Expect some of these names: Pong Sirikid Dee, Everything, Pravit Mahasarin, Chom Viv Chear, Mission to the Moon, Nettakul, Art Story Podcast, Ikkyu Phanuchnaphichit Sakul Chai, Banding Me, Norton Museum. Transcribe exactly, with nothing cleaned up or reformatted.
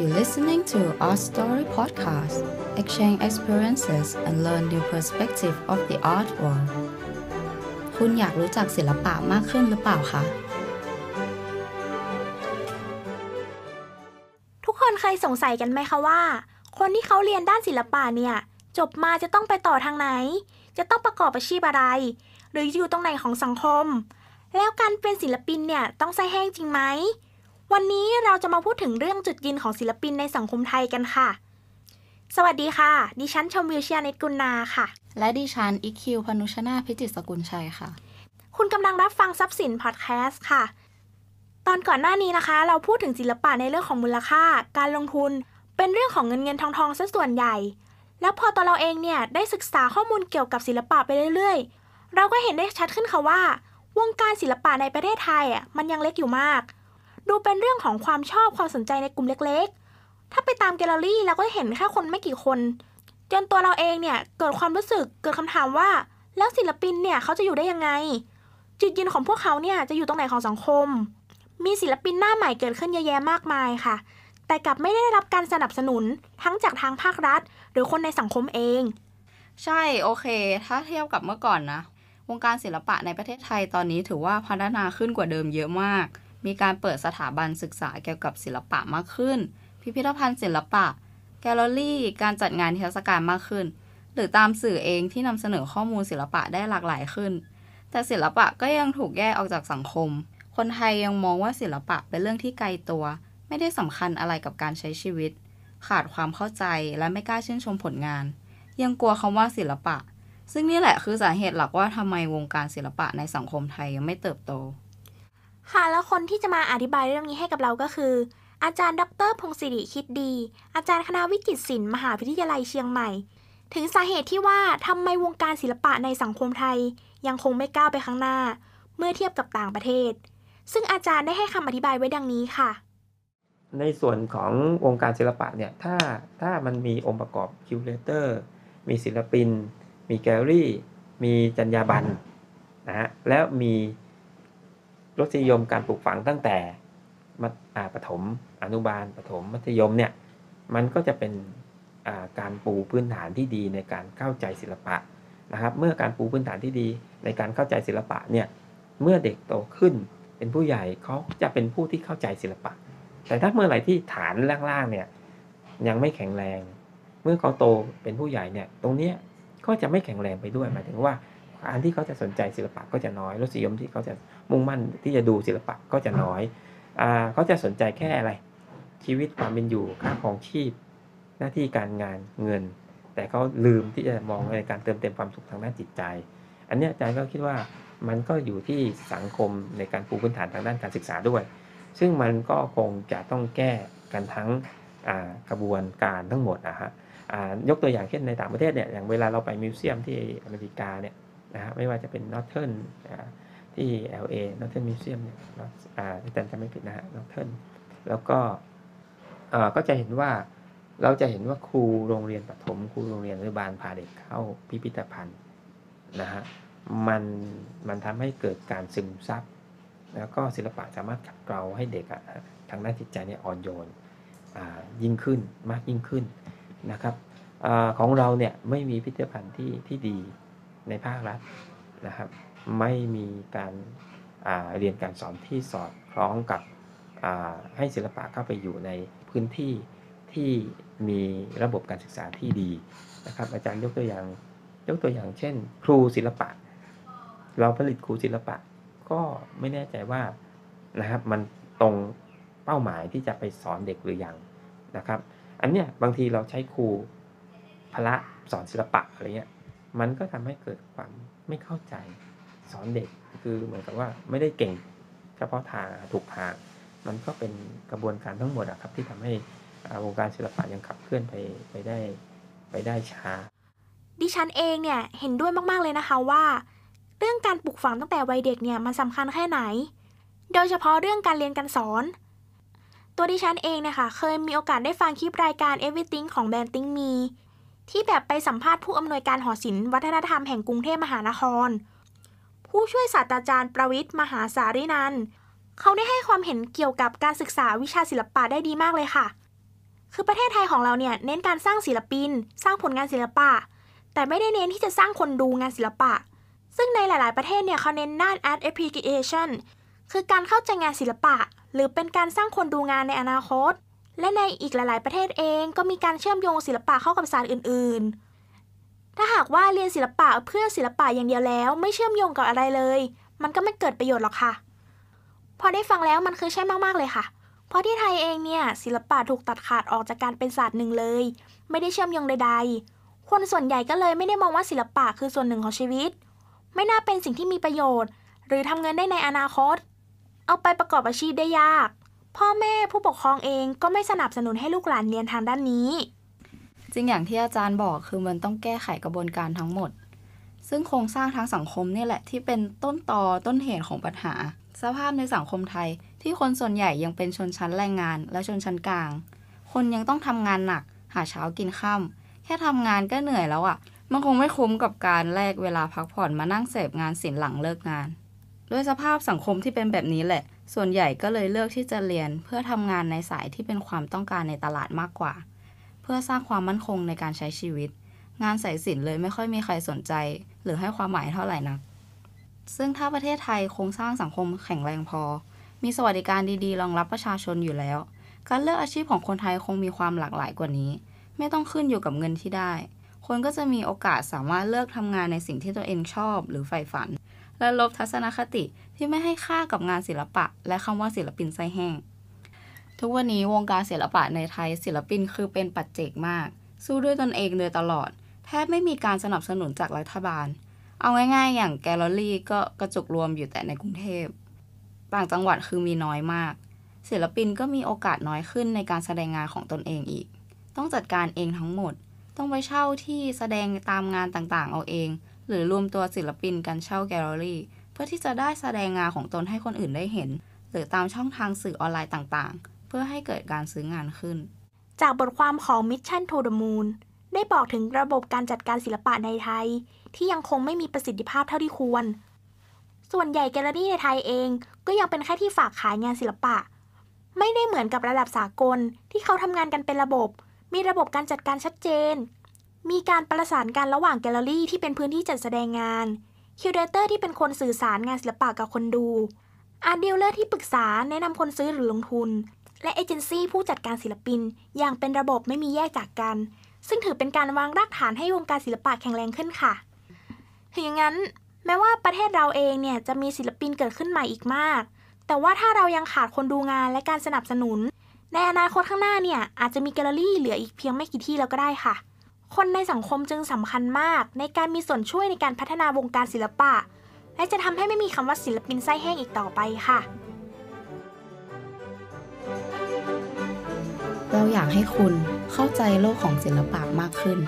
You're listening to Art Story Podcast. Exchange experiences and learn new perspective of the art world. คุณอยากรู้จักศิลปะมากขึ้นหรือเปล่าคะทุกคนเคยสงสัยกันไหมคะว่าคนที่เขาเรียนด้านศิลปะเนี่ยจบมาจะต้องไปต่อทางไหนจะต้องประกอบอาชีพอะไรหรืออยู่ตรงไหนของสังคมแล้วการเป็นศิลปินเนี่ยต้องใส่แห้งจริงไหมวันนี้เราจะมาพูดถึงเรื่องจุดยืนของศิลปินในสังคมไทยกันค่ะสวัสดีค่ะดิฉันชมวิวเชียร์เนตกุลนาค่ะและดิฉันอิคคิวพนุชนาพิจิตรสกุลชัยค่ะคุณกำลังรับฟังทรัพย์สินพอดแคสต์ค่ะตอนก่อนหน้านี้นะคะเราพูดถึงศิลปะในเรื่องของมูลค่าการลงทุนเป็นเรื่องของเงินเงินทองทองซะส่วนใหญ่แล้วพอตัวเราเองเนี่ยได้ศึกษาข้อมูลเกี่ยวกับศิลปะไปเรื่อยๆเราก็เห็นได้ชัดขึ้นค่ะว่าวงการศิลปะในประเทศไทยอ่ะมันยังเล็กอยู่มากดูเป็นเรื่องของความชอบความสนใจในกลุ่มเล็กๆถ้าไปตามแกลเลอรี่เราก็เห็นแค่คนไม่กี่คนจนตัวเราเองเนี่ยเกิดความรู้สึกเกิดคำถามว่าแล้วศิลปินเนี่ยเขาจะอยู่ได้ยังไงจุดยืนของพวกเขาเนี่ยจะอยู่ตรงไหนของสังคมมีศิลปินหน้าใหม่เกิดขึ้นเยอะแยะมากมายค่ะแต่กลับไม่ได้รับการสนับสนุนทั้งจากทางภาครัฐหรือคนในสังคมเองใช่โอเคถ้าเทียบกับเมื่อก่อนนะวงการศิลปะในประเทศไทยตอนนี้ถือว่าพัฒนาขึ้นกว่าเดิมเยอะมากมีการเปิดสถาบันศึกษาเกี่ยวกับศิลปะมากขึ้นพิพิธภัณฑ์ศิลปะแกลเลอรี่การจัดงานเทศกาลมากขึ้นหรือตามสื่อเองที่นำเสนอข้อมูลศิลปะได้หลากหลายขึ้นแต่ศิลปะก็ยังถูกแยกออกจากสังคมคนไทยยังมองว่าศิลปะเป็นเรื่องที่ไกลตัวไม่ได้สำคัญอะไรกับการใช้ชีวิตขาดความเข้าใจและไม่กล้าชื่นชมผลงานยังกลัวคำว่าศิลปะซึ่งนี่แหละคือสาเหตุหลักว่าทำไมวงการศิลปะในสังคมไทยยังไม่เติบโตค่ะแล้วคนที่จะมาอธิบายเรื่องนี้ให้กับเราก็คืออาจารย์ดร.พงษ์ศิริคิดดีอาจารย์คณะวิจิตรศิลป์มหาวิทยาลัยเชียงใหม่ถึงสาเหตุที่ว่าทำไมวงการศิลปะในสังคมไทยยังคงไม่ก้าวไปข้างหน้าเมื่อเทียบกับต่างประเทศซึ่งอาจารย์ได้ให้คำอธิบายไว้ดังนี้ค่ะในส่วนของวงการศิลปะเนี่ยถ้าถ้ามันมีองค์ประกอบคิวเรเตอร์มีศิลปินมีแกลเลอรี่มีจรรยาบรรณนะฮะแล้วมีรสนิยมการปลูกฝังตั้งแต่มัธยมประถมอนุบาลประถมมัธยมเนี่ยมันก็จะเป็นการปูพื้นฐานที่ดีในการเข้าใจศิลปะนะครับเมื่อการปูพื้นฐานที่ดีในการเข้าใจศิลปะเนี่ยเมื่อเด็กโตขึ้นเป็นผู้ใหญ่เขาจะเป็นผู้ที่เข้าใจศิลปะแต่ถ้าเมื่อไหร่ที่ฐานล่างๆเนี่ยยังไม่แข็งแรงเมื่อเขาโตเป็นผู้ใหญ่เนี่ยตรงนี้ก็จะไม่แข็งแรงไปด้วยหมายถึงว่าอันที่เขาจะสนใจศิลปะก็จะน้อยรสนิยมที่เขาจะมุ่งมั่นที่จะดูศิลปะก็จะน้อยอ่าเขาจะสนใจแค่อะไรชีวิตความเป็นอยู่ค่าครองชีพหน้าที่การงานเงินแต่เขาลืมที่จะมองในการเติมเต็มความสุขทางด้านจิตใจอันนี้อาจารย์ก็คิดว่ามันก็อยู่ที่สังคมในการปูพื้นฐานทางด้านการศึกษาด้วยซึ่งมันก็คงจะต้องแก้กันทั้งกระบวนการทั้งหมดนะฮะยกตัวอย่างเช่นในต่างประเทศเนี่ยอย่างเวลาเราไปมิวเซียมที่อเมริกาเนี่ยนะฮะไม่ว่าจะเป็น Norton ที่ แอล เอ Norton Museum เนี่ยอาจารย์จำไม่ผิดนะฮะ Norton แล้วก็ก็จะเห็นว่าเราจะเห็นว่าครูโรงเรียนประถมครูโรงเรียนอนุบาลพาเด็กเข้าพิพิธภัณฑ์นะฮะมันมันทำให้เกิดการซึมซับแล้วก็ศิลปะสามารถขัดเกลาให้เด็กอ่ะทางด้านจิตใจเนี่ยอ่อนโยนยิ่งขึ้นมากยิ่งขึ้นนะครับของเราเนี่ยไม่มีพิพิธภัณฑ์ที่ที่ดีในภาครัฐนะครับไม่มีการเรียนการสอนที่สอดคล้องกับให้ศิลปะเข้าไปอยู่ในพื้นที่ที่มีระบบการศึกษาที่ดีนะครับอาจารย์ยกตัวอย่างยกตัวอย่างเช่นครูศิลปะเราผลิตครูศิลปะก็ไม่แน่ใจว่านะครับมันตรงเป้าหมายที่จะไปสอนเด็กหรือยังนะครับอันเนี้ยบางทีเราใช้ครูพละสอนศิลปะอะไรเงี้ยมันก็ทำให้เกิดความไม่เข้าใจสอนเด็กคือเหมือนกับว่าไม่ได้เก่งเฉพาะทางถูกทางมันก็เป็นกระบวนการทั้งหมดอะครับที่ทำให้วงการศิลปะยังขับเคลื่อนไปไปได้ไปได้ช้าดิฉันเองเนี่ยเห็นด้วยมากๆเลยนะคะว่าเรื่องการปลูกฝังตั้งแต่วัยเด็กเนี่ยมันสำคัญแค่ไหนโดยเฉพาะเรื่องการเรียนการสอนตัวดิฉันเองนะคะเคยมีโอกาสได้ฟังคลิปรายการ Everything ของ Banding Meที่แบบไปสัมภาษณ์ผู้อำนวยการหอศิลป์วัฒนธรรมแห่งกรุงเทพมหานครผู้ช่วยศาสตราจารย์ประวิตรมหาสารินันท์เขาได้ให้ความเห็นเกี่ยวกับการศึกษาวิชาศิลปะได้ดีมากเลยค่ะ คือประเทศไทยของเราเนี่ยเน้นการสร้างศิลปินสร้างผลงานศิลปะแต่ไม่ได้เน้นที่จะสร้างคนดูงานศิลปะซึ่งในหลายๆประเทศเนี่ยเขาเน้นด้าน art appreciation คือการเข้าใจงานศิลปะหรือเป็นการสร้างคนดูงานในอนาคตและในอีกหลายๆประเทศเองก็มีการเชื่อมโยงศิลปะเข้ากับศาสตร์อื่นๆถ้าหากว่าเรียนศิลปะเพื่อศิลปะอย่างเดียวแล้วไม่เชื่อมโยงกับอะไรเลยมันก็ไม่เกิดประโยชน์หรอกค่ะพอได้ฟังแล้วมันคือใช่มากๆเลยค่ะเพราะที่ไทยเองเนี่ยศิลปะถูกตัดขาดออกจากการเป็นศาสตร์หนึ่งเลยไม่ได้เชื่อมโยงใดๆคนส่วนใหญ่ก็เลยไม่ได้มองว่าศิลปะคือส่วนหนึ่งของชีวิตไม่น่าเป็นสิ่งที่มีประโยชน์หรือทำเงินได้ในอนาคตเอาไปประกอบอาชีพได้ยากพ่อแม่ผู้ปกครองเองก็ไม่สนับสนุนให้ลูกหลานเรียนทางด้านนี้จริงอย่างที่อาจารย์บอกคือมันต้องแก้ไขกระบวนการทั้งหมดซึ่งโครงสร้างทางสังคมนี่แหละที่เป็นต้นตอต้นเหตุของปัญหาสภาพในสังคมไทยที่คนส่วนใหญ่ยังเป็นชนชั้นแรงงานและชนชั้นกลางคนยังต้องทำงานหนักหาเช้ากินค่ำแค่ทำงานก็เหนื่อยแล้วอ่ะมันคงไม่คุ้มกับการแลกเวลาพักผ่อนมานั่งเสพงานศิลป์หลังเลิกงานด้วยสภาพสังคมที่เป็นแบบนี้แหละส่วนใหญ่ก็เลยเลือกที่จะเรียนเพื่อทำงานในสายที่เป็นความต้องการในตลาดมากกว่าเพื่อสร้างความมั่นคงในการใช้ชีวิตงานสายศิลป์เลยไม่ค่อยมีใครสนใจหรือให้ความหมายเท่าไหร่นักซึ่งถ้าประเทศไทยโครงสร้างสังคมแข็งแรงพอมีสวัสดิการดีๆรองรับประชาชนอยู่แล้วการเลือกอาชีพของคนไทยคงมีความหลากหลายกว่านี้ไม่ต้องขึ้นอยู่กับเงินที่ได้คนก็จะมีโอกาสสามารถเลือกทำงานในสิ่งที่ตัวเองชอบหรือใฝ่ฝันและลบทัศนคติที่ไม่ให้ค่ากับงานศิลปะและคำว่าศิลปินไส้แห้งทุกวันนี้วงการศิลปะในไทยศิลปินคือเป็นปัจเจกมากสู้ด้วยตนเองโดยตลอดแทบไม่มีการสนับสนุนจากรัฐบาลเอาง่ายๆอย่างแกลเลอรี่ก็กระจุกรวมอยู่แต่ในกรุงเทพต่างจังหวัดคือมีน้อยมากศิลปินก็มีโอกาสน้อยขึ้นในการแสดงงานของตนเองอีกต้องจัดการเองทั้งหมดต้องไปเช่าที่แสดงตามงานต่างๆเอาเองหรือรวมตัวศิลปินกันเช่าแกลเลอรี่เพื่อที่จะได้แสดงงานของตนให้คนอื่นได้เห็นหรือตามช่องทางสื่อออนไลน์ต่างๆเพื่อให้เกิดการซื้องานขึ้นจากบทความของ Mission to the Moon ได้บอกถึงระบบการจัดการศิลปะในไทยที่ยังคงไม่มีประสิทธิภาพเท่าที่ควรส่วนใหญ่แกลเลอรี่ในไทยเองก็ยังเป็นแค่ที่ฝากขายงานศิลปะไม่ได้เหมือนกับระดับสากลที่เขาทำงานกันเป็นระบบมีระบบการจัดการชัดเจนมีการประสานกันระหว่างแกลเลอรี่ที่เป็นพื้นที่จัดแสดงงานคิวเรเตอร์ที่เป็นคนสื่อสารงานศิลปะกับคนดูอาร์ตดีลเลอร์ที่ปรึกษาแนะนำคนซื้อหรือลงทุนและเอเจนซี่ผู้จัดการศิลปินอย่างเป็นระบบไม่มีแยกจากกันซึ่งถือเป็นการวางรากฐานให้วงการศิลปะแข็งแรงขึ้นค่ะถึงอย่างนั้นแม้ว่าประเทศเราเองเนี่ยจะมีศิลปินเกิดขึ้นใหม่อีกมากแต่ว่าถ้าเรายังขาดคนดูงานและการสนับสนุนในอนาคตข้างหน้าเนี่ยอาจจะมีแกลเลอรี่เหลืออีกเพียงไม่กี่ที่แล้วก็ได้ค่ะคนในสังคมจึงสำคัญมากในการมีส่วนช่วยในการพัฒนาวงการศิลปะและจะทำให้ไม่มีคำว่าศิลปินไส้แห้งอีกต่อไปค่ะเราอยากให้คุณเข้าใจโลกของศิลปะมากขึ้น